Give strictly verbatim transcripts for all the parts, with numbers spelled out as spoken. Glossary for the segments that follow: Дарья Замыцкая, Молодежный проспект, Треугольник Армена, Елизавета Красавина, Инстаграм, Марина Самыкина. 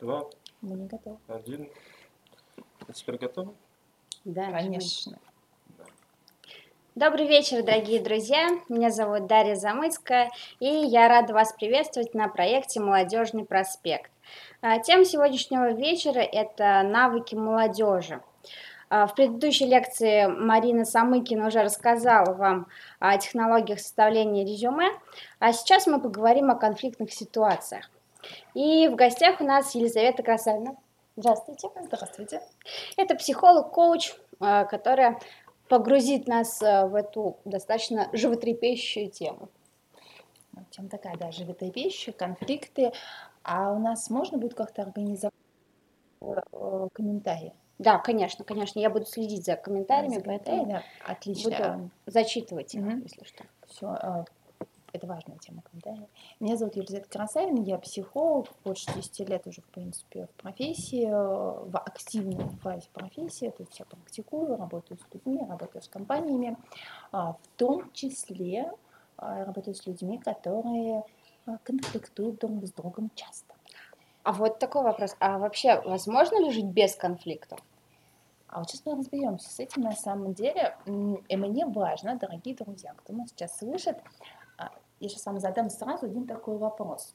два, мы не готовы. один. А теперь готовы? Да, конечно. Да. Добрый вечер, дорогие друзья. Меня зовут Дарья Замыцкая, и я рада вас приветствовать на проекте «Молодежный проспект». Тема сегодняшнего вечера – это навыки молодежи. В предыдущей лекции Марина Самыкина уже рассказала вам о технологиях составления резюме, а сейчас мы поговорим о конфликтных ситуациях. И в гостях у нас Елизавета Красавина. Здравствуйте. Здравствуйте. Это психолог-коуч, которая погрузит нас в эту достаточно животрепещущую тему. Тема такая, да, животрепещущая, конфликты. А у нас можно будет как-то организовать комментарии? Да, конечно, конечно. Я буду следить за комментариями, за поэтому да, отлично. Буду зачитывать их, угу. Если что. Все, это важная тема комментариев. Меня зовут Елизавета Красавина, я психолог, больше десяти лет уже, в принципе, в профессии, в активной фазе профессии, то есть я практикую, работаю с людьми, работаю с компаниями, в том числе работаю с людьми, которые конфликтуют друг с другом часто. А вот такой вопрос. А вообще, возможно ли жить без конфликтов? А вот сейчас мы разберемся с этим на самом деле. И мне важно, дорогие друзья, кто нас сейчас слышит, я сейчас вам задам сразу один такой вопрос.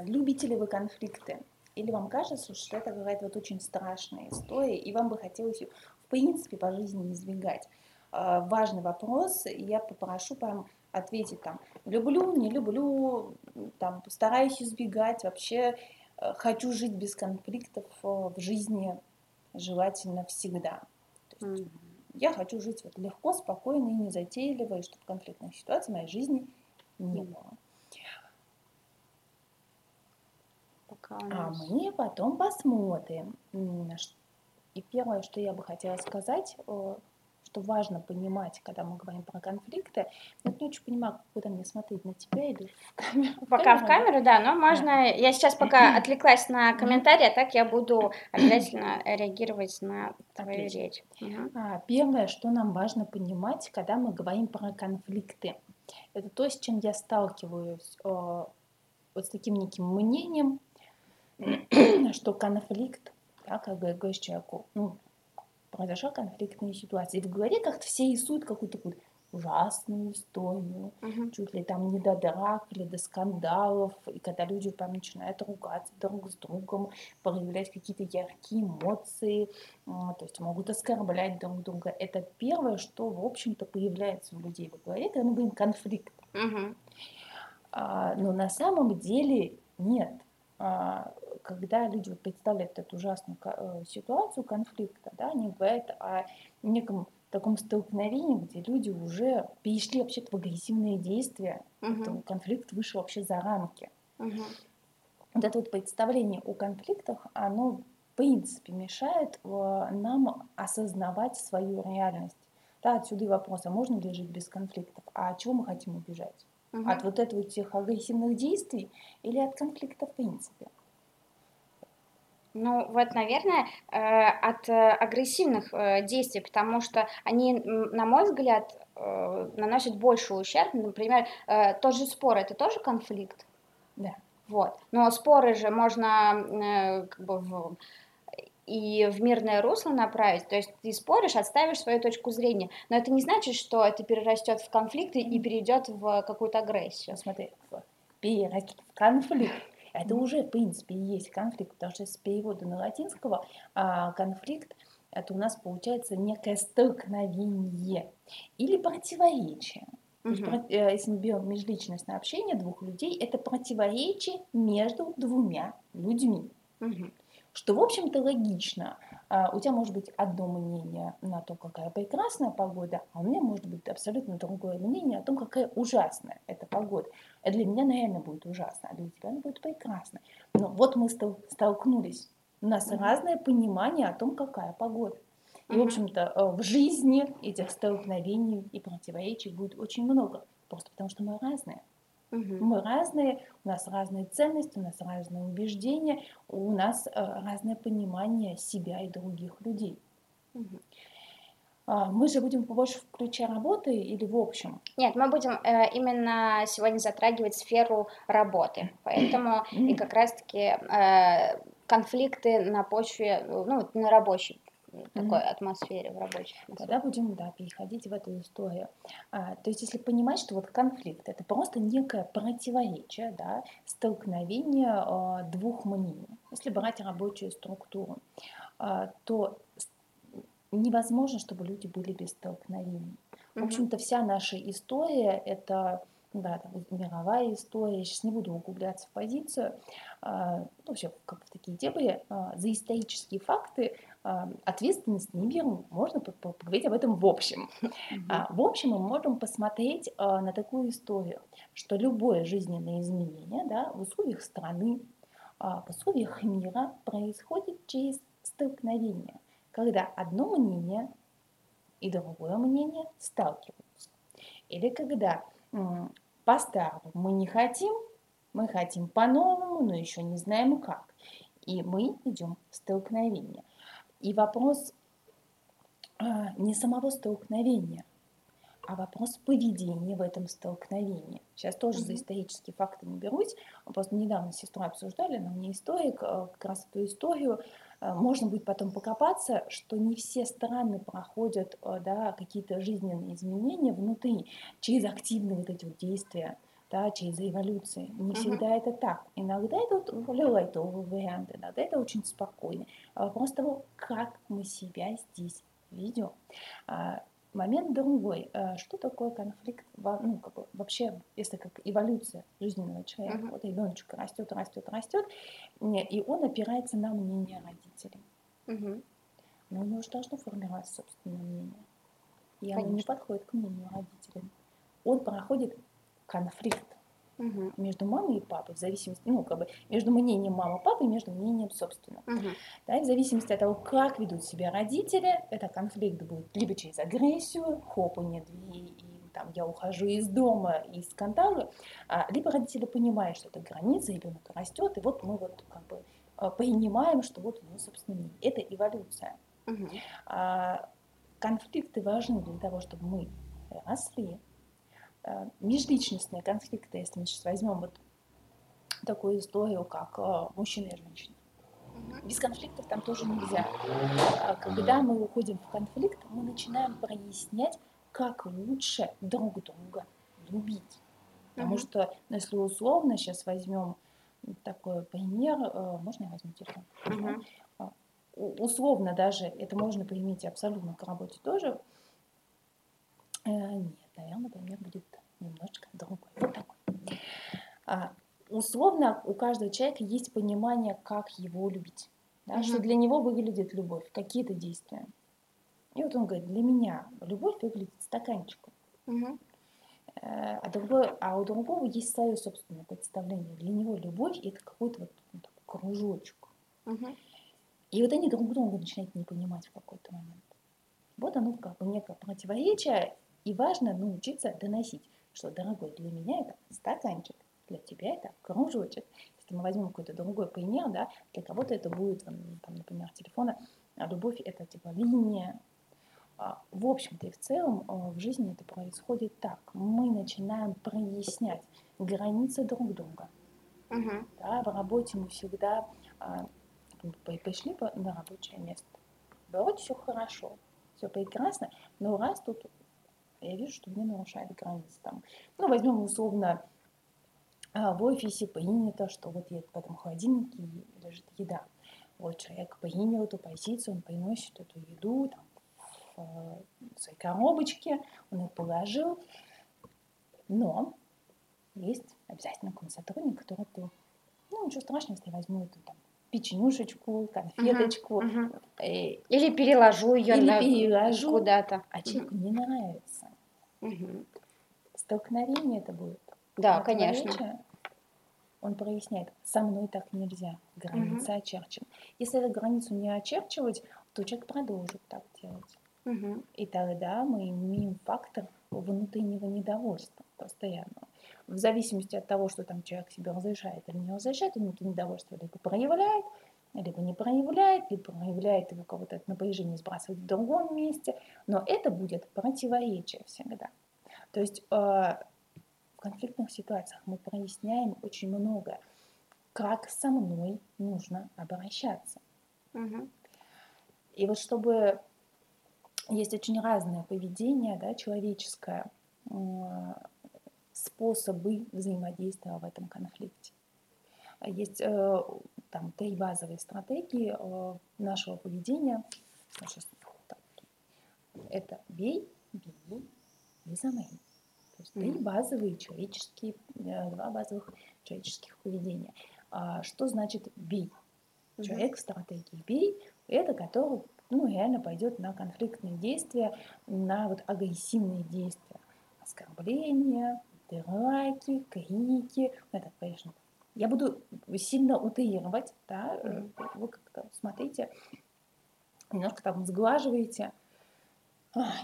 Любите ли вы конфликты? Или вам кажется, что это бывает вот очень страшная история, и вам бы хотелось ее, в принципе, по жизни избегать? Важный вопрос, и я попрошу вам ответить там, люблю, не люблю, там, стараюсь избегать, вообще хочу жить без конфликтов в жизни, желательно всегда. То есть, mm-hmm. Я хочу жить вот легко, спокойно и незатейливо, и чтобы конфликтных ситуаций в моей жизни не было. Пока а мы потом посмотрим. И первое, что я бы хотела сказать, что важно понимать, когда мы говорим про конфликты. Я не очень понимаю, куда мне смотреть, на тебя или в камеру. Пока в камеру, да, но можно... Я сейчас пока отвлеклась на комментарии, а так я буду обязательно реагировать на твою речь. Первое, что нам важно понимать, когда мы говорим про конфликты, это то, с чем я сталкиваюсь вот с таким неким мнением, что конфликт, да, как говоришь человеку, ну, произошла конфликтная ситуация. И в голове как-то все рисуют какую-то такую ужасную историю, uh-huh. чуть ли там не до драк или до скандалов, и когда люди прям начинают ругаться друг с другом, проявлять какие-то яркие эмоции, то есть могут оскорблять друг друга. Это первое, что, в общем-то, появляется у людей в голове, когда мы говорим конфликт. Uh-huh. А, но на самом деле нет. А, когда люди представляют эту ужасную ситуацию конфликта, да, они говорят о неком таком столкновении, где люди уже перешли вообще в агрессивные действия, uh-huh. конфликт вышел вообще за рамки. Uh-huh. Вот это вот представление о конфликтах, оно в принципе мешает нам осознавать свою реальность. Да, отсюда и вопрос, а можно ли жить без конфликтов? А от чего мы хотим убежать? Uh-huh. От вот этого тех агрессивных действий или от конфликта в принципе? Ну вот, наверное, от агрессивных действий, потому что они, на мой взгляд, наносят больше ущерб. Например, тот же спор, это тоже конфликт? Да. Вот. Но споры же можно как бы в, и в мирное русло направить. То есть ты споришь, отставишь свою точку зрения. Но это не значит, что это перерастет в конфликт и перейдет в какую-то агрессию. Смотри, перерастет в конфликт. Это уже, в принципе, и есть конфликт, потому что с перевода на латинского конфликт – это у нас получается некое столкновение или противоречие. Угу. То есть, если мы берем межличностное общение двух людей, это противоречие между двумя людьми. Угу. Что, в общем-то, логично. У тебя может быть одно мнение на то, какая прекрасная погода, а у меня может быть абсолютно другое мнение о том, какая ужасная эта погода. Для меня, наверное, будет ужасно, а для тебя она будет прекрасна. Но вот мы столкнулись. У нас mm-hmm. разное понимание о том, какая погода. И, mm-hmm. в общем-то, в жизни этих столкновений и противоречий будет очень много. Просто потому что мы разные. Mm-hmm. Мы разные, у нас разные ценности, у нас разные убеждения, у нас разное понимание себя и других людей. Mm-hmm. Мы же будем больше в ключе работы или в общем? Нет, мы будем э, именно сегодня затрагивать сферу работы, поэтому и как раз-таки э, конфликты на почве, ну, на рабочей такой mm-hmm. атмосфере, в рабочей атмосфере. Тогда будем, да, переходить в эту историю. А, то есть, если понимать, что вот конфликт — это просто некое противоречие, да, столкновение э, двух мнений, если брать рабочую структуру, э, то невозможно, чтобы люди были без столкновений. Mm-hmm. В общем-то, вся наша история — это, да, там, мировая история, я сейчас не буду углубляться в позицию, а, вообще, как в такие дебри, а, за исторические факты а, ответственность не беру, можно поговорить об этом в общем. Mm-hmm. А, в общем, мы можем посмотреть а, на такую историю, что любое жизненное изменение, да, в условиях страны, а, в условиях мира происходит через столкновение, когда одно мнение и другое мнение сталкиваются. Или когда м- по-старому мы не хотим, мы хотим по-новому, но еще не знаем как. И мы идем в столкновение. И вопрос э, не самого столкновения, а вопрос поведения в этом столкновении. Сейчас тоже mm-hmm. за исторические факты не берусь. Просто недавно с сестрой обсуждали, она мне историк, как раз эту историю. Можно будет потом покопаться, что не все страны проходят, да, какие-то жизненные изменения внутри через активные вот эти вот действия, да, через революции. Не всегда uh-huh. это так. Иногда это вот лайтовый вариант, иногда это очень спокойно. Вопрос того, как мы себя здесь ведем. Момент другой. Что такое конфликт? Ну, как бы, вообще, если как эволюция жизненного человека, uh-huh. вот ребеночек растет, растет, растет, и он опирается на мнение родителей. Uh-huh. Но у него же должно формироваться собственное мнение. И оно не подходит к мнению родителей. Он проходит конфликт uh-huh. между мамой и папой, в зависимости, ну, как бы, между мнением мамы и папы и между мнением собственным. Uh-huh. Да, в зависимости от того, как ведут себя родители, это конфликт будет либо через агрессию, хлопанье дверей, и там я ухожу из дома, и скандалы, а, либо родители понимают, что это граница, ребенок растет, и вот мы вот как бы понимаем, что вот у него собственное мнение. Это эволюция. Uh-huh. А, конфликты важны для того, чтобы мы росли. Межличностные конфликты, если мы сейчас возьмем вот такую историю, как мужчина и женщина. Без конфликтов там тоже нельзя. Когда мы уходим в конфликт, мы начинаем прояснять, как лучше друг друга любить. Потому mm-hmm. что, ну, если условно, сейчас возьмем такой пример, можно я возьму телефон? Mm-hmm. Условно даже, это можно применить абсолютно к работе тоже. Нет. Наверное, пример будет немножечко другой. Вот такой. А, условно, у каждого человека есть понимание, как его любить. Да, угу. Что для него выглядит любовь, какие-то действия. И вот он говорит, для меня любовь выглядит стаканчиком. Угу. А, другой, а у другого есть свое собственное представление. Для него любовь – это какой-то вот, ну, такой кружочек. Угу. И вот они друг друга начинают не понимать в какой-то момент. Вот оно как бы некое противоречие. И важно научиться доносить, что, дорогой, для меня это стаканчик, для тебя это кружочек. Если мы возьмем какой-то другой пример, да, для кого-то это будет, там, например, телефона, а любовь это типа линия. В общем-то и в целом в жизни это происходит так. Мы начинаем прояснять границы друг друга. Uh-huh. Да, в работе мы всегда пришли на рабочее место. Вроде все хорошо, все прекрасно, но раз тут я вижу, что мне нарушают границы. Там. Ну, возьмем условно, в офисе принято, что вот в этом холодильнике лежит еда. Вот человек принял эту позицию, он приносит эту еду там, в своей коробочке, он ее положил. Но есть обязательно какой-нибудь сотрудник, который ты, ну, ничего страшного, если я возьму эту там печенюшечку, конфеточку. Uh-huh, uh-huh. Или переложу ее Или на... переложу. куда-то. А человеку uh-huh. не нравится. Uh-huh. Столкновение это будет. Да, конечно. Он проясняет, со мной так нельзя, граница uh-huh. очерчена. Если эту границу не очерчивать, то человек продолжит так делать. Uh-huh. И тогда мы имеем фактор внутреннего недовольства постоянного. В зависимости от того, что там человек себе разрешает или не разрешает, он это недовольство либо проявляет, либо не проявляет, либо проявляет его какое-то напряжение, сбрасывает в другом месте, но это будет противоречие всегда. То есть э, в конфликтных ситуациях мы проясняем очень многое, как со мной нужно обращаться. Угу. И вот чтобы... Есть очень разное поведение, да, человеческое, э, способы взаимодействия в этом конфликте. Есть э, там три базовые стратегии э, нашего поведения. Сейчас, так, это бей, беги и замри. То есть три базовые человеческие, э, два базовых человеческих поведения. А, что значит бей? Человек в стратегии бей, это который, ну, реально пойдет на конфликтные действия, на вот агрессивные действия. Оскорбления, драки, крики. Это, конечно, я буду сильно утрировать, да, вы как-то смотрите, немножко там сглаживаете.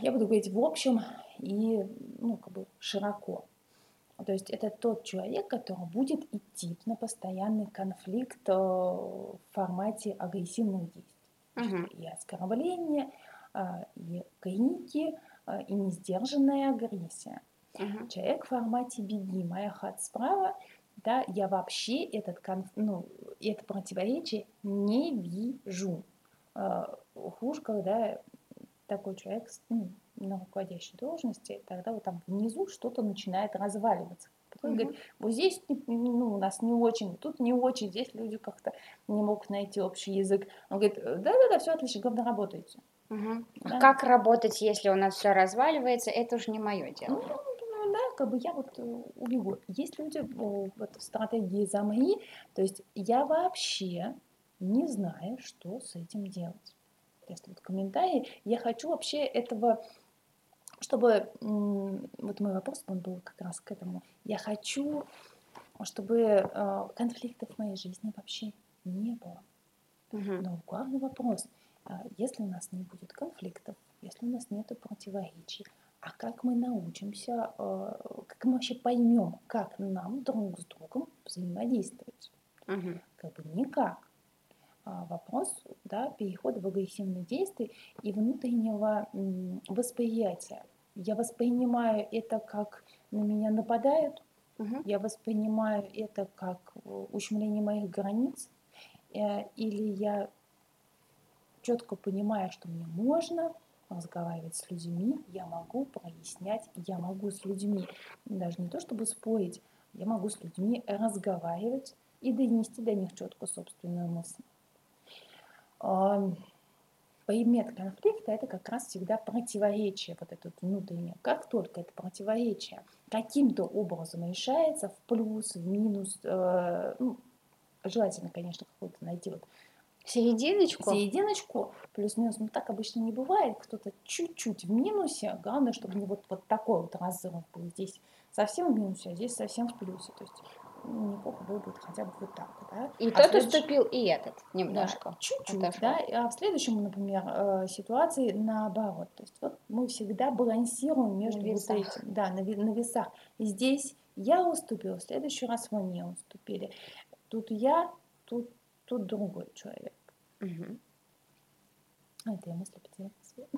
Я буду говорить в общем и, ну, как бы широко. То есть это тот человек, который будет идти на постоянный конфликт в формате агрессивных действий. Угу. И оскорбления, и крики, и несдержанная агрессия. Угу. Человек в формате «беги, моя хата справа». Да, я вообще этот конф... ну, это противоречие не вижу. Хуже, когда такой человек ну, на руководящей должности, тогда вот там внизу что-то начинает разваливаться. Потом говорит, вот здесь ну, у нас не очень, тут не очень, здесь люди как-то не могут найти общий язык. Он говорит, да-да-да, все отлично, главное, работайте. Угу. Да? Как работать, если у нас все разваливается, это уж не мое дело. Да, как бы я вот убегу. Есть люди вот, в стратегии «замри», то есть я вообще не знаю, что с этим делать. То есть вот комментарии, я хочу вообще этого, чтобы, вот мой вопрос, он был как раз к этому, я хочу, чтобы конфликтов в моей жизни вообще не было. Угу. Но главный вопрос, если у нас не будет конфликтов, если у нас нет противоречий, а как мы научимся, как мы вообще поймем, как нам друг с другом взаимодействовать? Угу. Как бы никак. Вопрос, да, перехода в агрессивные действия и внутреннего восприятия. Я воспринимаю это как на меня нападают, угу. Я воспринимаю это как ущемление моих границ, или я четко понимаю, что мне можно разговаривать с людьми, я могу прояснять, я могу с людьми, даже не то чтобы спорить, я могу с людьми разговаривать и донести до них четко собственную мысль. Предмет конфликта – это как раз всегда противоречие, вот это внутреннее. Как только это противоречие каким-то образом решается в плюс, в минус, э, ну, желательно, конечно, какую-то найти вот серединочку. Серединочку, плюс-минус, ну так обычно не бывает, кто-то чуть-чуть в минусе, главное, чтобы не вот, вот такой вот разрыв был здесь совсем в минусе, а здесь совсем в плюсе, то есть неплохо было бы хотя бы вот так, да. И а тот следующ... уступил, и этот немножко. Да, чуть-чуть, отошел. Да, а в следующем, например, ситуации наоборот, то есть вот мы всегда балансируем между вот этим, да, на, на весах. Здесь я уступил, в следующий раз вы не уступили. Тут я, тут Тут другой человек. Угу. А, это я мысли потеряла свет.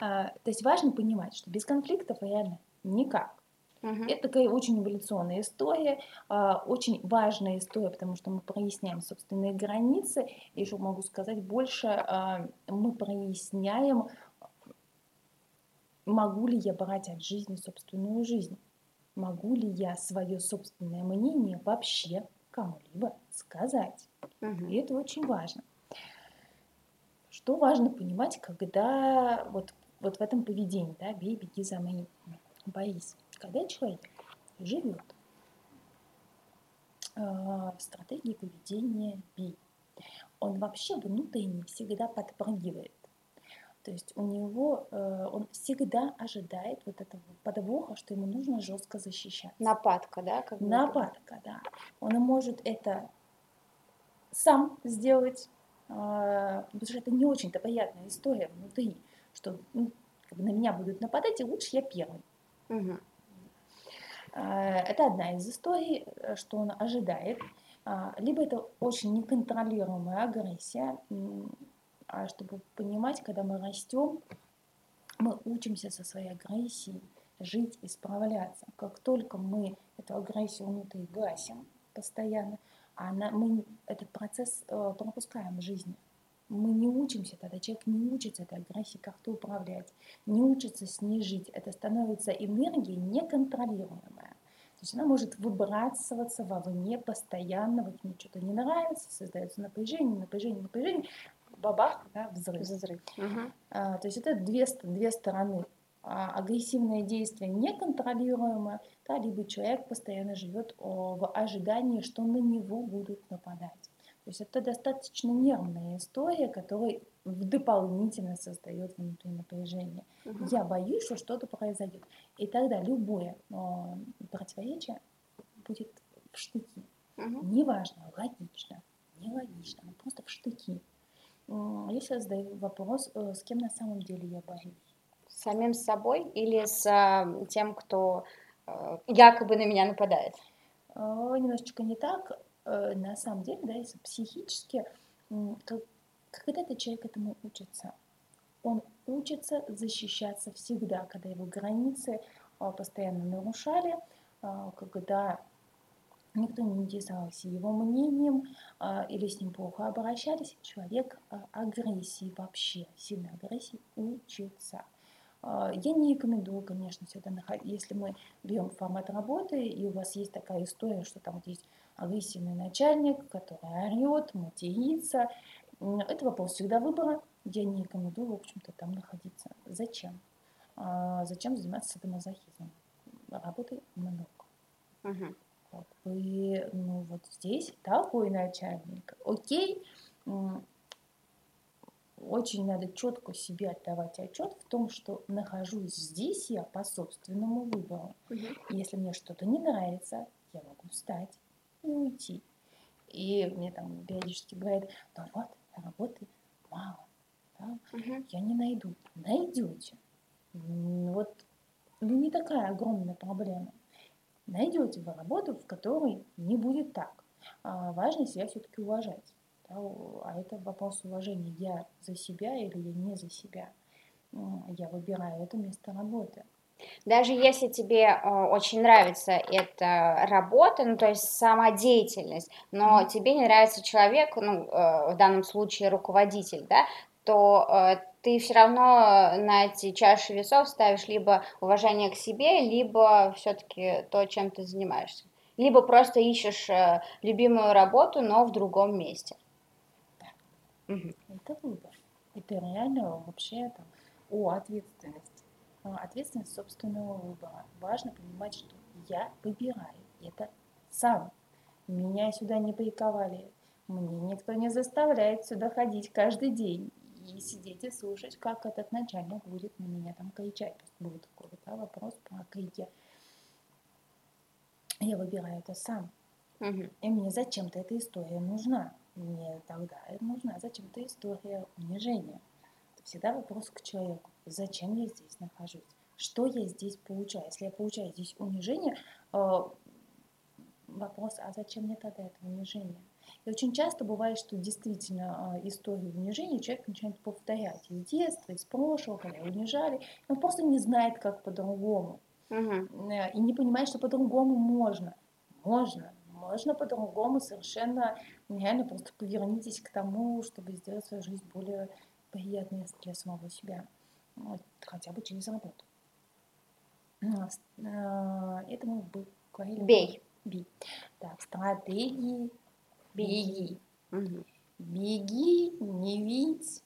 а, то есть важно понимать, что без конфликтов реально никак. Угу. Это такая очень эволюционная история, а, очень важная история, потому что мы проясняем собственные границы. И еще могу сказать больше, а, мы проясняем, могу ли я брать от жизни собственную жизнь, могу ли я свое собственное мнение вообще кому-либо сказать. Угу. И это очень важно. Что важно понимать, когда вот, вот в этом поведении, да, бей, беги, замри, боись. Когда человек живет э, в стратегии поведения бей, он вообще внутренне всегда подпрыгивает. То есть у него, э, он всегда ожидает вот этого подвоха, что ему нужно жестко защищаться. Нападка, да? Как Нападка, да. Он может это сам сделать, э, потому что это не очень-то приятная история внутри, что ну, как бы на меня будут нападать, и лучше я первый. Угу. Э, это одна из историй, что он ожидает. Либо это очень неконтролируемая агрессия. А чтобы понимать, когда мы растем, мы учимся со своей агрессией жить и справляться. Как только мы эту агрессию внутри гасим постоянно, она, мы этот процесс э, пропускаем в жизни. Мы не учимся тогда, человек не учится этой агрессии как-то управлять, не учится с ней жить. Это становится энергией неконтролируемая. То есть она может выбрасываться вовне постоянно, вот мне что-то не нравится, создается напряжение, напряжение, напряжение, бабах, да, взрыв. взрыв. Угу. А, то есть это две, две стороны. А, агрессивное действие неконтролируемое, да, либо человек постоянно живет о, в ожидании, что на него будут нападать. То есть это достаточно нервная история, которая дополнительно создает внутреннее напряжение. Угу. Я боюсь, что что-то произойдет. И тогда любое о, противоречие будет в штыки. Угу. Неважно, логично, нелогично, но просто в штыки. Я сейчас задаю вопрос, с кем на самом деле я борюсь? С самим собой или с тем, кто якобы на меня нападает? Немножечко не так. На самом деле, да, если психически, то когда-то человек этому учится. Он учится защищаться всегда, когда его границы постоянно нарушали, когда никто не интересовался его мнением или с ним плохо обращались. Человек агрессии вообще, сильной агрессии учится. Я не рекомендую, конечно, всегда находить, если мы берем формат работы, и у вас есть такая история, что там вот есть агрессивный начальник, который орет, матерится. Это вопрос всегда выбора. Я не рекомендую, в общем-то, там находиться. Зачем? Зачем заниматься садомазохизмом? Работы много. Угу. Вот. И ну, вот здесь такой начальник. Окей, очень надо четко себе отдавать отчет в том, что нахожусь здесь я по собственному выбору. Угу. Если мне что-то не нравится, я могу встать и уйти. И мне там периодически говорят, ну вот, работы мало, да? Угу. Я не найду. Найдете. Вот ну, не такая огромная проблема. Найдете вы работу, в которой не будет так. А важно себя все-таки уважать. Да? А это вопрос уважения. Я за себя или я не за себя. Я выбираю это место работы. Даже если тебе очень нравится эта работа, ну, то есть сама деятельность, но mm-hmm. тебе не нравится человек, ну, в данном случае руководитель, да, то ты все равно на эти чаши весов ставишь либо уважение к себе, либо все-таки то, чем ты занимаешься. Либо просто ищешь любимую работу, но в другом месте. Да. Угу. Это выбор. Это реально вообще там, о, ответственность. Ответственность собственного выбора. Важно понимать, что я выбираю. Это сам. Меня сюда не приковали. Мне никто не заставляет сюда ходить каждый день. И сидеть и слушать, как этот начальник будет на меня там кричать. Был такой, да, вопрос про крики. Я выбираю это сам. Угу. И мне зачем-то эта история нужна. Мне тогда нужна зачем-то история унижения. Это всегда вопрос к человеку. Зачем я здесь нахожусь? Что я здесь получаю? Если я получаю здесь унижение, э, вопрос, а зачем мне тогда это унижение? И очень часто бывает, что действительно историю унижения человек начинает повторять из детства, из прошлого, когда унижали. Он просто не знает, как по-другому. Угу. И не понимает, что по-другому можно. Можно. Можно по-другому совершенно. Реально просто повернитесь к тому, чтобы сделать свою жизнь более приятной для самого себя. Вот, хотя бы через работу. Это мы бы говорили. Бей. Бей. Так, стратегии. Беги. Угу. Беги, не видь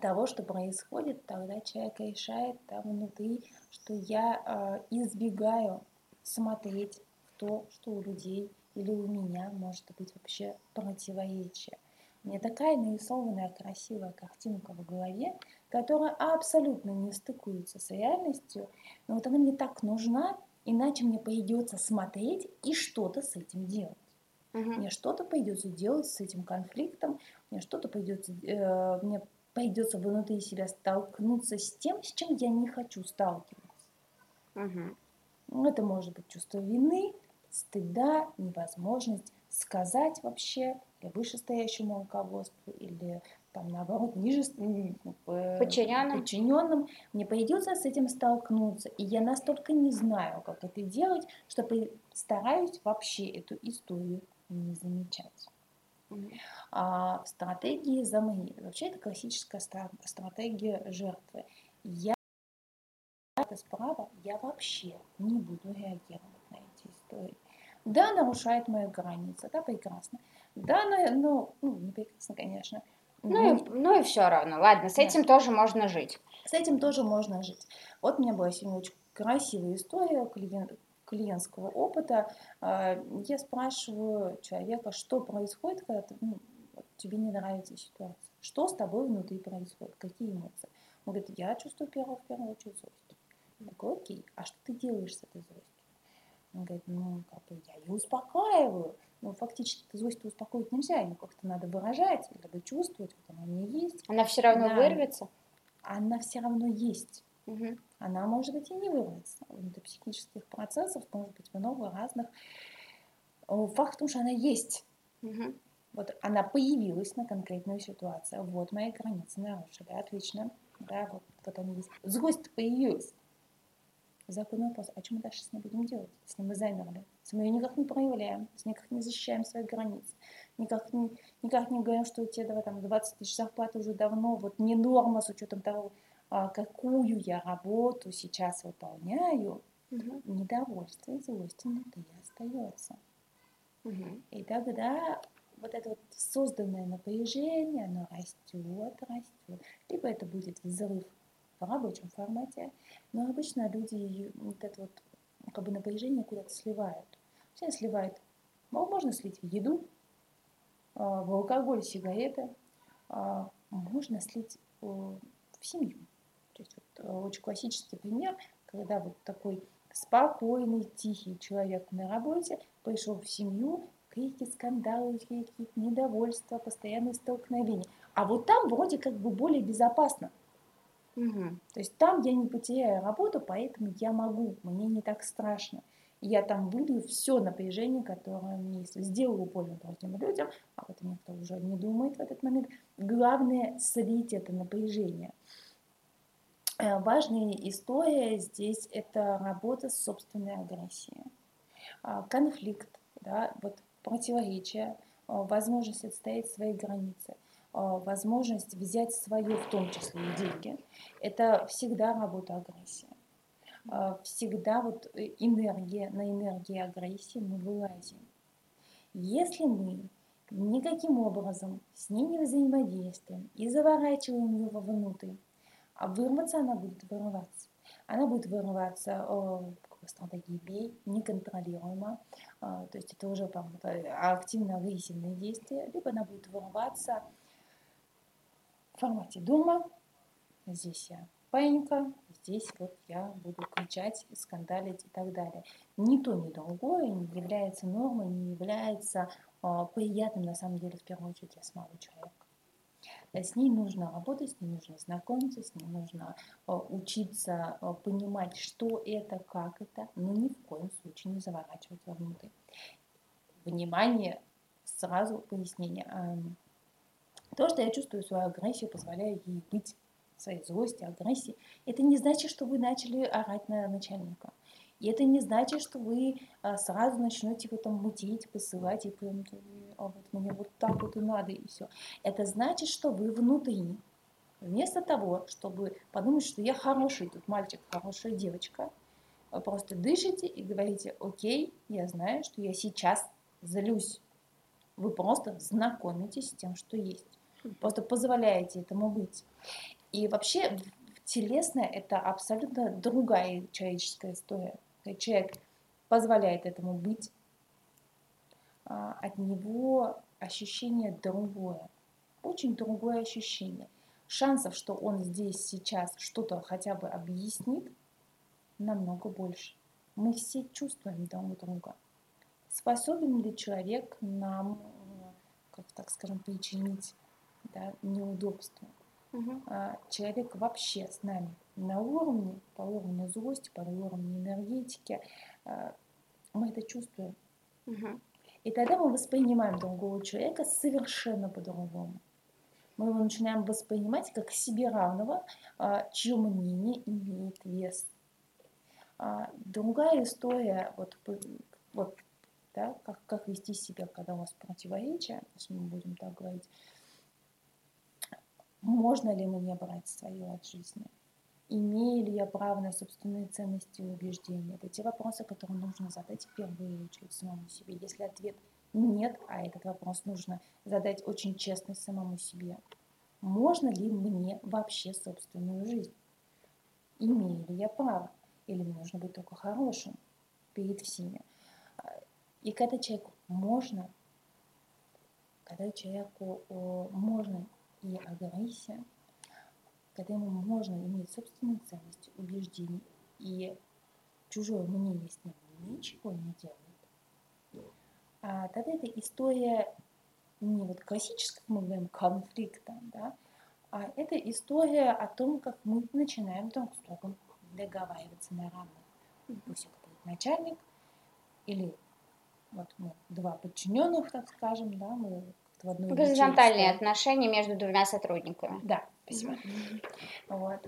того, что происходит. Тогда человек решает там внутри, что я э, избегаю смотреть в то, что у людей или у меня может быть вообще противоречие. У меня такая нарисованная красивая картинка в голове, которая абсолютно не стыкуется с реальностью, но вот она мне так нужна, иначе мне придется смотреть и что-то с этим делать. Угу. Мне что-то придется делать с этим конфликтом, мне что-то придется, э, мне придется внутри себя столкнуться с тем, с чем я не хочу сталкиваться. Угу. Это может быть чувство вины, стыда, невозможность сказать вообще или вышестоящему руководству, или там наоборот ниже подчиненным. подчиненным, мне придется с этим столкнуться, и я настолько не знаю, как это делать, что стараюсь вообще эту историю не замечать. Mm-hmm. А, стратегии замни. Вообще это классическая стра- стратегия жертвы. Я это справа, я вообще не буду реагировать на эти истории. Да, нарушает мои границы, да, прекрасно. Да, но, но ну, не прекрасно, конечно. Ну, и, ну и все равно. Ладно, с да. этим тоже можно жить. С этим тоже можно жить. Вот у меня была сегодня очень красивая история клиент, клиентского опыта. Я спрашиваю человека, что происходит, когда ты, ну, тебе не нравится ситуация. Что с тобой внутри происходит? Какие эмоции? Он говорит, я чувствую первую, в первую очередь злость. Я говорю, окей, а что ты делаешь с этой злостью? Он говорит, ну, как бы я ее успокаиваю. Ну, фактически, эту злость успокоить нельзя, ее как-то надо выражать, надо чувствовать, вот она у меня есть. Она все равно она... вырвется? Она все равно есть. Угу. Она, может быть, и не вырвется. До психических процессов может быть много разных. Факт в том, что она есть. Угу. Вот она появилась на конкретную ситуацию. Вот мои границы нарушили. Отлично. Да, вот, вот они есть. Злость появилась. Законный вопрос, а что мы дальше с ней будем делать, если мы замерли? Если мы ее никак не проявляем, никак не защищаем свои границы, никак не, никак не говорим, что у тебя там, двадцать тысяч зарплаты уже давно, вот не норма с учетом того, какую я работу сейчас выполняю, угу. недовольство и злость внутри остается. Угу. И тогда вот это вот созданное напряжение, оно растет, растет. Либо это будет взрыв в рабочем формате, но обычно люди вот это вот как бы напряжение куда-то сливают. Все сливают, можно слить в еду, в алкоголь, сигареты, можно слить в семью. То есть вот очень классический пример, когда вот такой спокойный, тихий человек на работе пришел в семью, крики, скандалы, крики, недовольство, постоянные столкновения. А вот там вроде как бы более безопасно. Угу. То есть там я не потеряю работу, поэтому я могу, мне не так страшно. Я там вылью все напряжение, которое мне есть. Сделаю больно другим людям, а вот никто уже не думает в этот момент. Главное слить это напряжение. Важная история здесь – это работа с собственной агрессией. Конфликт, да, вот противоречие, возможность отстоять свои границы. Возможность взять свое, в том числе и деньги, это всегда работа агрессии. Всегда вот энергия, на энергии агрессии мы вылазим. Если мы никаким образом с ней не взаимодействуем и заворачиваем ее вовнутрь, а вырваться она будет вырываться. Она будет вырываться в стратегии «бей», неконтролируемо, то есть это уже активно-агрессивные действия, либо она будет вырываться в формате дома, здесь я паника, здесь вот я буду кричать, скандалить и так далее. Ни то, ни другое не является нормой, не является э, приятным, на самом деле, в первую очередь, для самого человека. С ней нужно работать, с ней нужно знакомиться, с ней нужно э, учиться э, понимать, что это, как это, но ни в коем случае не заворачивать вовнутрь. Внимание, сразу пояснение. То, что я чувствую свою агрессию, позволяю ей быть, своей злости, агрессии, это не значит, что вы начали орать на начальника. И это не значит, что вы сразу начнете его там мутить, посылать, и прям, а вот мне вот так вот и надо, и все. Это значит, что вы внутри, вместо того, чтобы подумать, что я хороший, тут мальчик, хорошая девочка, просто дышите и говорите, окей, я знаю, что я сейчас злюсь. Вы просто знакомитесь с тем, что есть. Просто позволяете этому быть. И вообще телесное – это абсолютно другая человеческая история. Человек позволяет этому быть, от него ощущение другое, очень другое ощущение. Шансов, что он здесь сейчас что-то хотя бы объяснит, намного больше. Мы все чувствуем друг друга. Способен ли человек нам, как так скажем, причинить, да, неудобство? Угу. Человек вообще с нами на уровне, по уровню злости, по уровню энергетики, мы это чувствуем. Угу. И тогда мы воспринимаем другого человека совершенно по-другому. Мы его начинаем воспринимать как себе равного, чье мнение имеет вес. Другая история, вот, вот, да, как, как вести себя, когда у вас противоречия, если мы будем так говорить, можно ли мне брать свое от жизни? Имею ли я право на собственные ценности и убеждения? Это те вопросы, которые нужно задать в первую очередь самому себе. Если ответ нет, а этот вопрос нужно задать очень честно самому себе. Можно ли мне вообще собственную жизнь? Имею ли я право? Или мне нужно быть только хорошим перед всеми? И когда человеку можно, когда человеку можно и агрессия, когда ему можно иметь собственную ценность, убеждение, и чужое мнение с ним ничего не делает. А тогда это история не вот классического, мы говорим, конфликта, да, а это история о том, как мы начинаем друг с другом договариваться на равных. Пусть это будет начальник, или вот мы два подчиненных, так скажем, да, мы как-то в одной горизонтальные личности. Отношения между двумя сотрудниками. Да. Вот.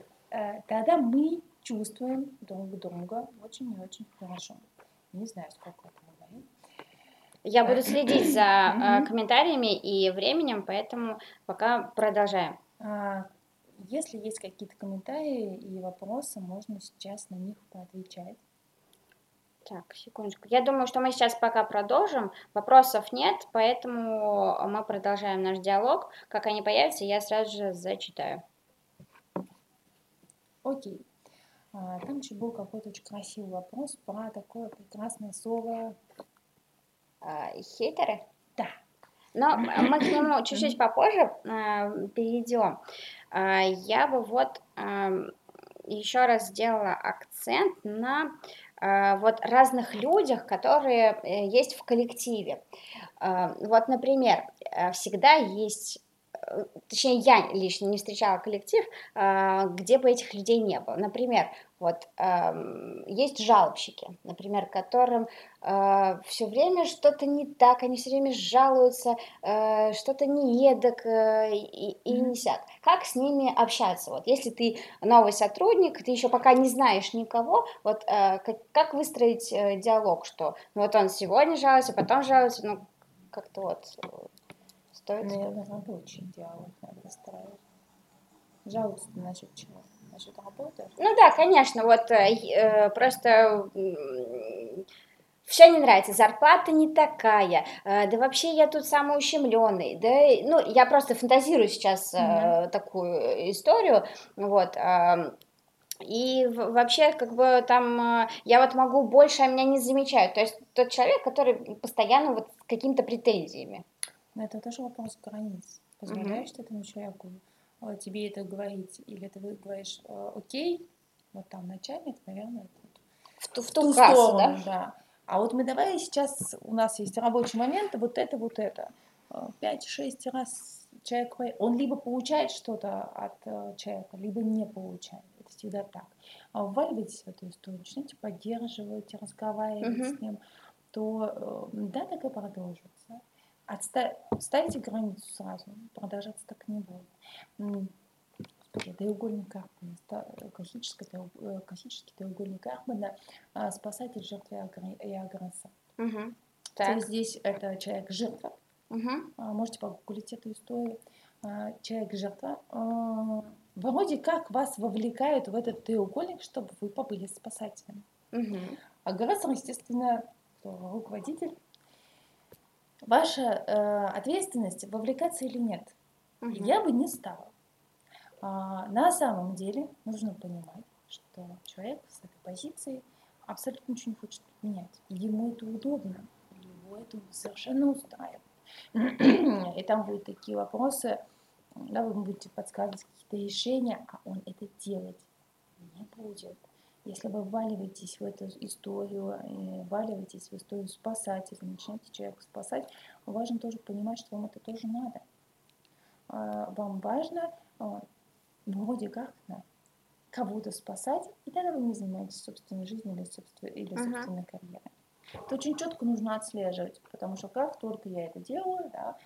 Тогда мы чувствуем друг друга очень и очень хорошо. Не знаю, сколько это говорит. Я буду следить за комментариями и временем, поэтому пока продолжаем. Если есть какие-то комментарии и вопросы, можно сейчас на них поотвечать. Так, секундочку. Я думаю, что мы сейчас пока продолжим. Вопросов нет, поэтому мы продолжаем наш диалог. Как они появятся, я сразу же зачитаю. Окей. Там еще был какой-то очень красивый вопрос про такое прекрасное слово. Хейтеры? Да. Но мы к нему чуть-чуть попозже перейдем. Я бы вот еще раз сделала акцент на... вот разных людях, которые есть в коллективе. Вот, например, всегда есть, точнее, я лично не встречала коллектив, где бы этих людей не было. Например, вот есть жалобщики, например, которым все время что-то не так, они все время жалуются, что-то неедок и, и не сяк. Как с ними общаться? Вот, если ты новый сотрудник, ты еще пока не знаешь никого, вот как, как выстроить диалог, что ну, вот он сегодня жалуется, потом жалуется, ну как-то вот стоит. Наверное, рабочий диалог надо выстраивать. Жалуется насчет чего? Насчет работы? Ну да, конечно, вот э, просто... Все не нравится, зарплата не такая, да вообще я тут самый ущемленный, да, ну, я просто фантазирую сейчас mm-hmm. такую историю, вот, и вообще, как бы, там, я вот могу больше, а меня не замечают, то есть тот человек, который постоянно вот с какими-то претензиями. Это тоже вопрос границ, позволяешь mm-hmm. этому человеку тебе это говорить, или ты говоришь, окей, вот там начальник, наверное, в ту, в ту, ту классу, сторону, да? Да. А вот мы давай сейчас, у нас есть рабочий момент, вот это, вот это. пять-шесть раз человек, он либо получает что-то от человека, либо не получает. Это всегда так. А вваливайтесь в эту историю, начинаете поддерживать, разговаривать угу. с ним, то да, так и продолжится. Отста... Ставите границу сразу, продолжаться так не будет. Треугольник Армена, классический, классический треугольник Армена, спасатель, жертва и агрессор. Угу. То есть здесь это человек-жертва. Угу. Можете погуглить эту историю. Человек-жертва. Вроде как вас вовлекают в этот треугольник, чтобы вы побыли спасателем. Угу. Агрессор, естественно, руководитель. Ваша ответственность, вовлекаться или нет, угу. я бы не стала. На самом деле нужно понимать, что человек с этой позиции абсолютно ничего не хочет менять. Ему это удобно, его это совершенно устраивает. И там будут такие вопросы, да, вы будете подсказывать какие-то решения, а он это делать не будет. Если вы вваливаетесь в эту историю, вваливаетесь в историю спасателя, начинаете человека спасать, важно тоже понимать, что вам это тоже надо. Вам важно... вроде как да, кого-то спасать, и тогда вы не занимаетесь собственной жизнью или, собствен... или собственной ага. карьерой. Это очень четко нужно отслеживать, потому что как только я это делаю, да,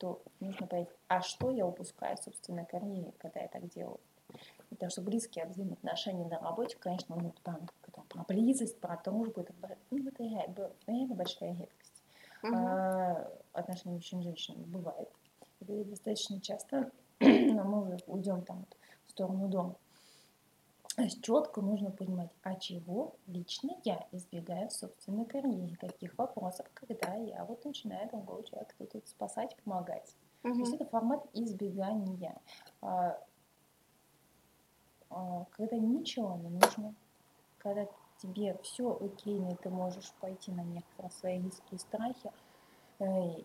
то нужно понять, а что я упускаю, собственно, корней, когда я так делаю. Потому что близкие взаимоотношения на работе, конечно, ну, там, там, про близость, про дружбу, это, ну, это реально, реально большая редкость. Угу. А, отношения мужчин и женщин бывает. Это достаточно часто, но мы уже уйдем там, в сторону дома. Четко нужно понимать, а чего лично я избегаю в собственной карьере, каких вопросов, когда я вот начинаю другого человека тут спасать, помогать. Угу. То есть это формат избегания. А, а, когда ничего не нужно, когда тебе все окейно, ты можешь пойти на некоторые свои риски и страхи,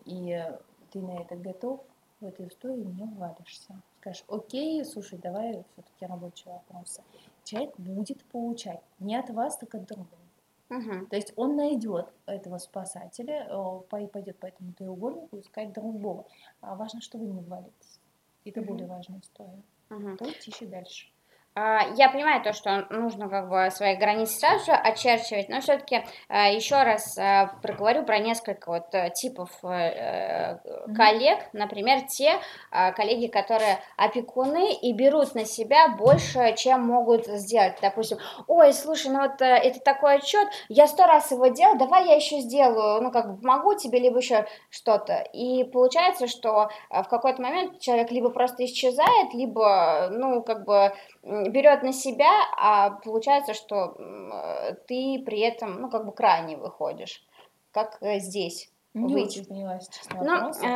и ты на это готов, в эту историю не ввалишься. Скажешь, окей, слушай, давай все-таки рабочие вопросы. Человек будет получать не от вас, так от другого. Uh-huh. То есть он найдет этого спасателя, пойдет по этому треугольнику искать другого. А важно, что вы не ввалитесь. Это uh-huh. более важная история. Uh-huh. То идти еще дальше. Я понимаю то, что нужно как бы свои границы сразу же очерчивать, но все-таки еще раз проговорю про несколько вот типов коллег, например, те коллеги, которые опекуны и берут на себя больше, чем могут сделать. Допустим, ой, слушай, ну вот это такой отчет, я сто раз его делал, давай я еще сделаю, ну как бы могу тебе, либо еще что-то. И получается, что в какой-то момент человек либо просто исчезает, либо, ну как бы... берет на себя, а получается, что ты при этом, ну, как бы крайне выходишь, как здесь. Не очень понимаешь, честно, вопрос. Э,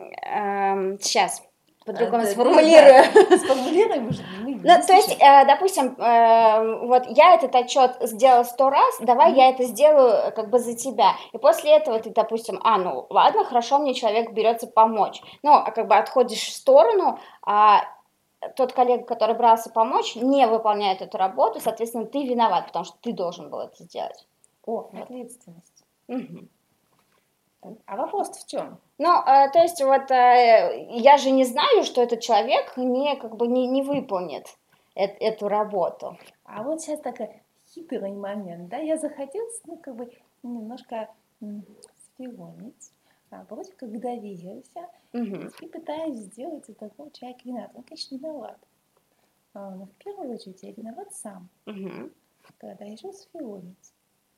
э, сейчас, по-другому а, сформулирую. Да, сформулируй, может, мы ну, то есть, э, допустим, э, вот я этот отчет сделала сто раз, давай mm-hmm. я это сделаю как бы за тебя. И после этого ты, допустим, а, ну, ладно, хорошо, мне человек берется помочь. Ну, а как бы отходишь в сторону, а тот коллега, который брался помочь, не выполняет эту работу, соответственно, ты виноват, потому что ты должен был это сделать. О, ответственность. Угу. А вопрос в чем? Ну, э, то есть, вот э, я же не знаю, что этот человек не, как бы, не, не выполнит э- эту работу. А вот сейчас такой хитрый момент, да, я захотела, ну, как бы, немножко м- спионить. А вроде как доверился угу. и пытаюсь сделать из такого человека виноват. Он, конечно, виноват. Но в первую очередь я виноват сам. Угу. Когда я решил сфилонить.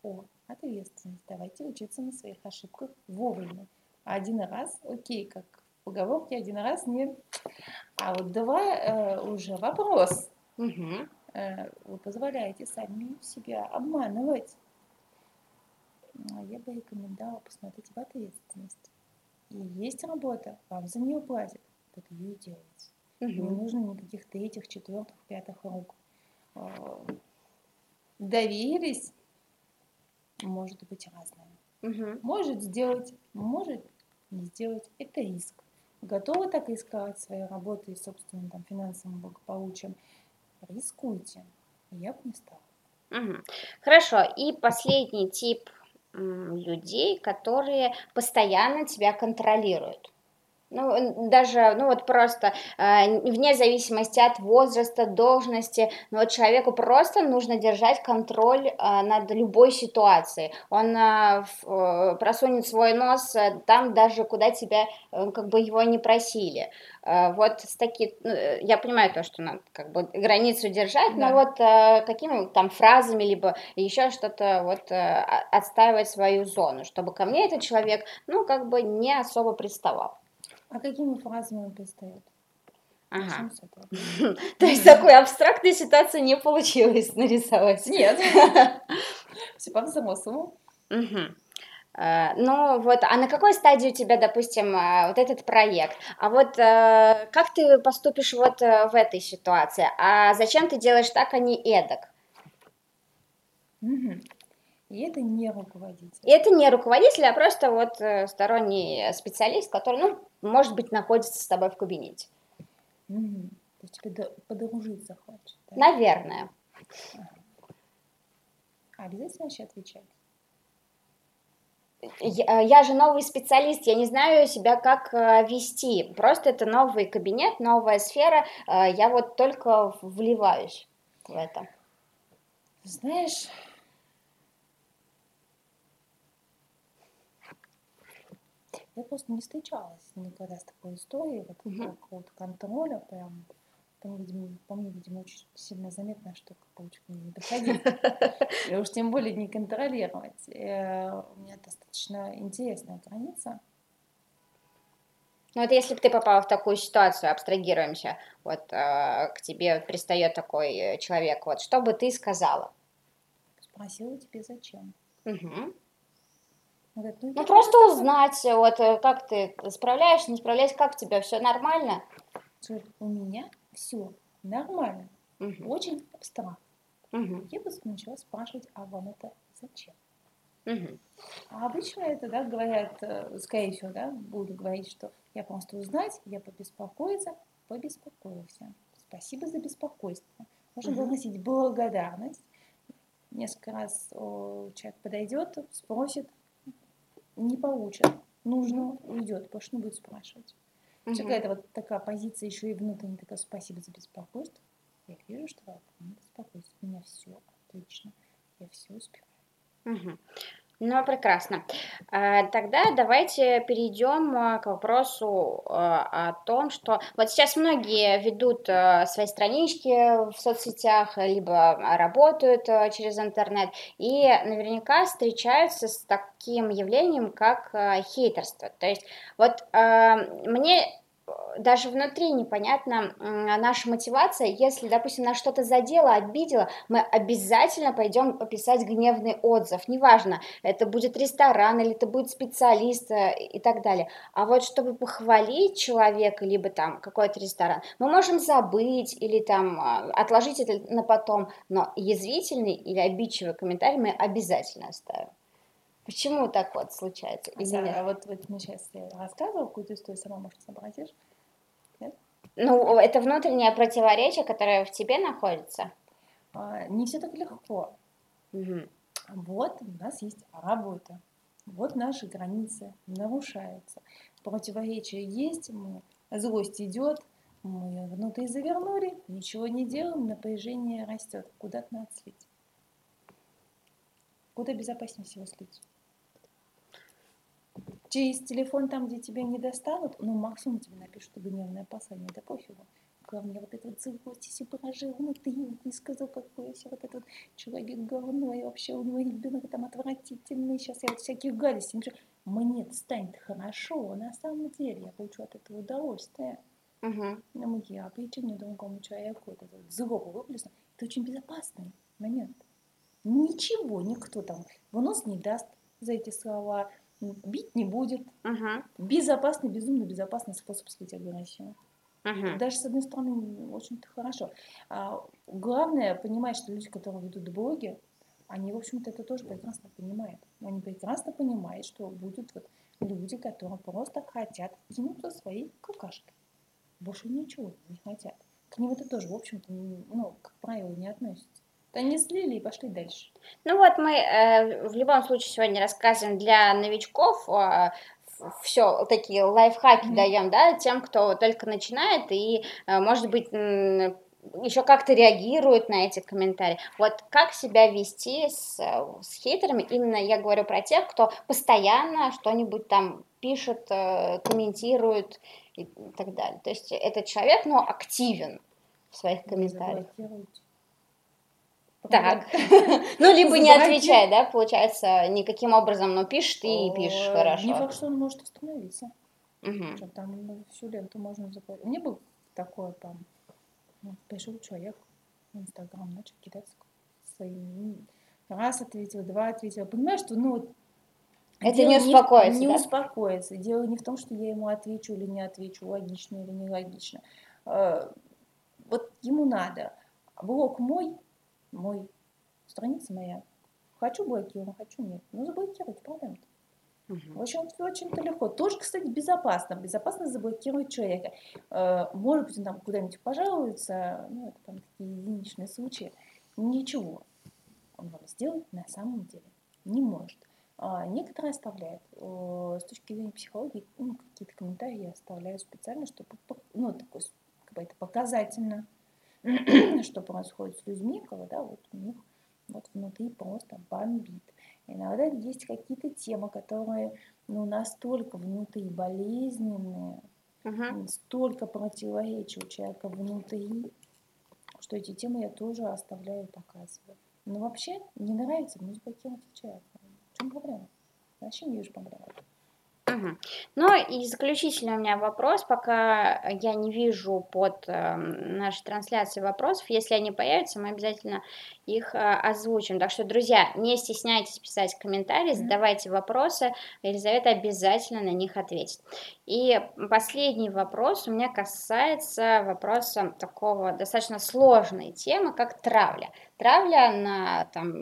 О, ответственность. Давайте учиться на своих ошибках вовремя. Один раз, окей, как в поговорке, один раз нет. А вот два э, уже вопрос. Угу. Э, вы позволяете сами себя обманывать. Я бы рекомендовала посмотреть в ответственность. И есть работа, вам за нее платят, так ее делайте. Угу. Не нужно никаких третьих, четвертых, пятых рук. Доверились, может быть разное. Угу. Может сделать, может не сделать. Это риск. Готовы так рисковать своей работой и собственным там, финансовым благополучием? Рискуйте. Я бы не стала. Хорошо, и последний тип людей, которые постоянно тебя контролируют. Ну, даже, ну вот просто э, вне зависимости от возраста, должности, но вот человеку просто нужно держать контроль э, над любой ситуацией. Он э, э, просунет свой нос э, там даже, куда тебя э, как бы его не просили. Э, вот с таки, э, я понимаю то, что надо как бы границу держать, да. Но вот э, какими там фразами, либо еще что-то вот э, отстаивать свою зону, чтобы ко мне этот человек, ну, как бы не особо приставал. А какими фразами он пристает? Ага. То есть такой абстрактной ситуации не получилось нарисовать? Нет. Все по-взрослому. Ну вот, а на какой стадии у тебя, допустим, вот этот проект? А вот как ты поступишь вот в этой ситуации? А зачем ты делаешь так, а не эдак? И это не руководитель. И это не руководитель, а просто вот э, сторонний специалист, который, ну, может быть, находится с тобой в кабинете. Mm-hmm. То есть тебе подружиться хочет? Да? Наверное. А обязательно еще отвечать? Я, я же новый специалист, я не знаю себя, как э, вести. Просто это новый кабинет, новая сфера. Э, я вот только вливаюсь в это. Знаешь... Я просто не встречалась никогда с такой историей, вот угу. какого-то контроля прям. Там, видимо, по мне, видимо, очень сильно заметная штука, получка мне не доходила. И уж тем более не контролировать. И, э, у меня достаточно интересная граница. Ну, это если бы ты попала в такую ситуацию, абстрагируемся, вот э, к тебе пристает такой человек, вот что бы ты сказала? Спросила тебе зачем. Угу. Говорит, ну, ну просто сказала. Узнать, вот как ты справляешься, не справляешься, как у тебя, все нормально? У меня все нормально, угу. очень абстрактно. Угу. Я бы начала спрашивать, а вам это зачем? Угу. А обычно это, да, говорят, скорее всего, да, буду говорить, что я просто узнать, я побеспокоиться, побеспокоился. Спасибо за беспокойство. Можно угу. выносить благодарность. Несколько раз о, человек подойдет, спросит, не получит, нужно уйдет, потому что он будет спрашивать. Угу. Какая-то вот такая позиция еще и внутренняя, такая спасибо за беспокойство. Я вижу, что вы не беспокоитесь, у меня все отлично, я все успеваю. Угу. Ну, прекрасно. Тогда давайте перейдем к вопросу о том, что... Вот сейчас многие ведут свои странички в соцсетях, либо работают через интернет, и наверняка встречаются с таким явлением, как хейтерство. То есть вот мне... Даже внутри непонятна наша мотивация. Если, допустим, нас что-то задело, обидело, мы обязательно пойдем писать гневный отзыв. Неважно, это будет ресторан или это будет специалист и так далее. А вот чтобы похвалить человека, либо там какой-то ресторан, мы можем забыть или там отложить это на потом. Но язвительный или обидчивый комментарий мы обязательно оставим. Почему так вот случается? Да, а вот, вот мне сейчас я рассказывала какую-то историю, сама, может, сообразишь? Нет? Ну, это внутреннее противоречие, которое в тебе находится. А, не все так легко. Угу. Вот у нас есть работа, вот наши границы нарушаются. Противоречие есть, мы, злость идет, мы ее внутрь завернули, ничего не делаем, напряжение растет. Куда-то надо слить. Куда безопаснее всего слить? Через телефон там, где тебя не достанут, ну, максимум тебе напишут гневное послание, да пофигу. Главное, вот это вот злость изображил, ну, ты не сказал, какой все вот этот человек говно, и вообще у него ребенок там отвратительный, сейчас я вот всяких гадостей напишу. Мне станет хорошо, на самом деле, я получу от этого удовольствие. Угу. Ну, я причиню другому человеку это вот зло выплесну. Это очень безопасный момент. Ничего никто там в нос не даст за эти слова, бить не будет. Ага. Безопасный, безумно безопасный способ слить агрессию. Ага. Даже, с одной стороны, очень-то хорошо. А главное понимать, что люди, которые ведут блоги, они, в общем-то, это тоже прекрасно понимают. Они прекрасно понимают, что будут вот люди, которые просто хотят кинуться своей какашкой. Больше ничего не хотят. К ним это тоже, в общем-то, ну, как правило, не относится. Они слили и пошли дальше. Ну вот мы э, в любом случае сегодня рассказываем для новичков э, все такие лайфхаки mm-hmm. даем, да, тем, кто только начинает и, э, может быть, э, еще как-то реагирует на эти комментарии. Вот как себя вести с, с хейтерами? Именно я говорю про тех, кто постоянно что-нибудь там пишет, э, комментирует и так далее. То есть этот человек, ну, активен в своих комментариях. Так, ну, либо не отвечай, да, получается, никаким образом, но пишешь ты и пишешь хорошо. Не факт, что он может остановиться. Что там всю ленту можно заплатить. Мне было такое, там, пришел человек в Инстаграм, начал кидаться своими. Раз ответил, два ответил. Понимаешь, что, ну, вот... Это не успокоится, не успокоится. Дело не в том, что я ему отвечу или не отвечу, логично или нелогично. Вот ему надо. Блог мой... Мой, страница моя. Хочу блокировать, хочу нет. Ну, заблокировать, проблема-то. Угу. В общем-то, очень-то легко. Тоже, кстати, безопасно. Безопасно заблокировать человека. Может быть, он там куда-нибудь пожалуется. Ну, это там такие единичные случаи. Ничего он вам сделать на самом деле не может. Некоторые оставляют. С точки зрения психологии, ну, какие-то комментарии я оставляю специально, чтобы, ну, такое, как бы это показательно. Что происходит с людьми, когда вот у них вот внутри просто бомбит. Иногда есть какие-то темы, которые ну, настолько внутри болезненные, uh-huh. столько противоречий у человека внутри, что эти темы я тоже оставляю, показываю. Но вообще не нравится, но по кем отвечает. В чем проблема? Вообще не вижу проблемы. Угу. Ну и заключительный у меня вопрос, пока я не вижу под э, нашей трансляцией вопросов, если они появятся, мы обязательно их э, озвучим, так что, друзья, не стесняйтесь писать комментарии, задавайте вопросы, Елизавета обязательно на них ответит. И последний вопрос у меня касается вопроса такого достаточно сложной темы, как травля. Травля на, там,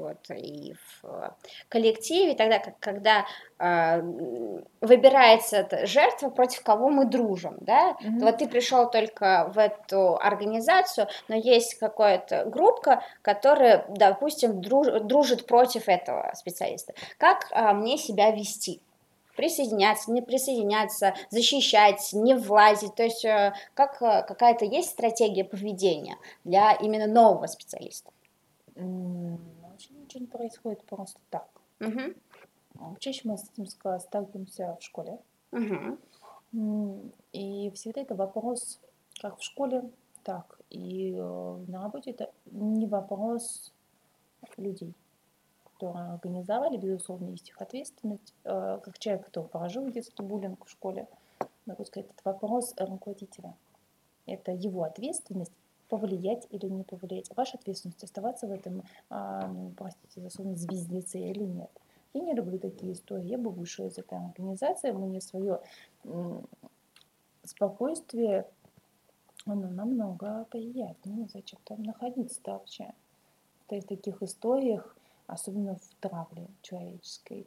вот, и в коллективе, тогда как, когда э, выбирается жертва, против кого мы дружим, да? Mm-hmm. Вот ты пришел только в эту организацию, но есть какая-то группа, которая, допустим, друж, дружит против этого специалиста. Как э, мне себя вести? Присоединяться, не присоединяться, защищать, не влазить, то есть как, какая-то есть стратегия поведения для именно нового специалиста? Очень-очень происходит просто так. Угу. Чаще мы с этим сталкиваемся в школе, угу. и всегда это вопрос как в школе, так и на работе, это не вопрос людей, которые организовали, безусловно, есть их ответственность, как человек, кто прожил детский буллинг в школе, могу сказать, этот вопрос руководителя. Это его ответственность повлиять или не повлиять. Ваша ответственность оставаться в этом, простите, безусловно, звезднице или нет. Я не люблю такие истории, я бы вышла из этой организации, мне свое спокойствие, оно намного приятнее, зачем там находиться-то вообще. То есть в таких историях, особенно в травле человеческой.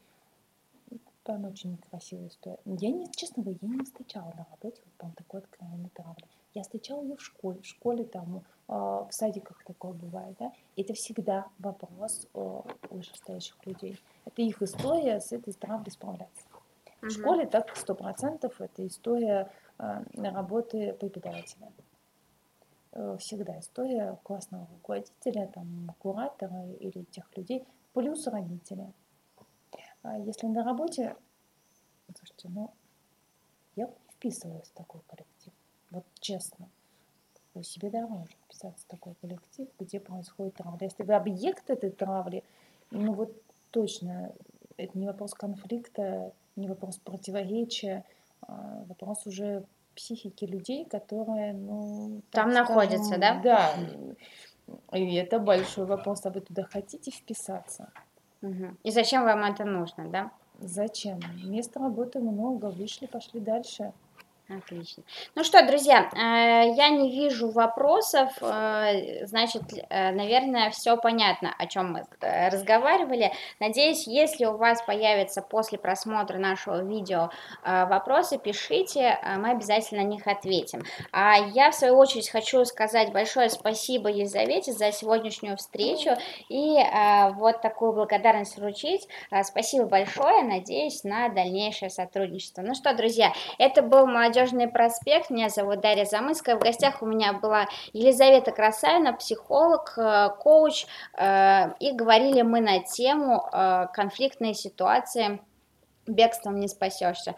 Прям очень некрасивая история. Я, не, честно говоря, я не встречала на работе вот там такой откровенной травли. Я встречала ее в школе. В школе там, э, в садиках такое бывает, да. Это всегда вопрос э, вышестоящих людей. Это их история с этой травлей справляться. Uh-huh. В школе так сто процентов это история э, работы преподавателя. Всегда история классного руководителя, там, куратора или тех людей, плюс родители. Если на работе, слушайте, ну, я не вписываюсь в такой коллектив, вот честно, себе дороже вписаться в такой коллектив, где происходит травля. Если вы объект этой травли, ну вот точно, это не вопрос конфликта, не вопрос противоречия, а вопрос уже психики людей, которые, ну... Там скажем, находятся, да? Да. И это большой вопрос, а вы туда хотите вписаться? Угу. И зачем вам это нужно, да? Зачем? Места работы много, вышли, пошли дальше. Отлично. Ну что, друзья, я не вижу вопросов, значит, наверное, все понятно, о чем мы разговаривали. Надеюсь, если у вас появятся после просмотра нашего видео вопросы, пишите, мы обязательно на них ответим. А я, в свою очередь, хочу сказать большое спасибо Елизавете за сегодняшнюю встречу и вот такую благодарность вручить. Спасибо большое, надеюсь на дальнейшее сотрудничество. Ну что, друзья, это был Молодежный Молодежный проспект. Меня зовут Дарья Замыцкая. В гостях у меня была Елизавета Красавина, психолог, коуч. И говорили мы на тему конфликтные ситуации. Бегством не спасешься.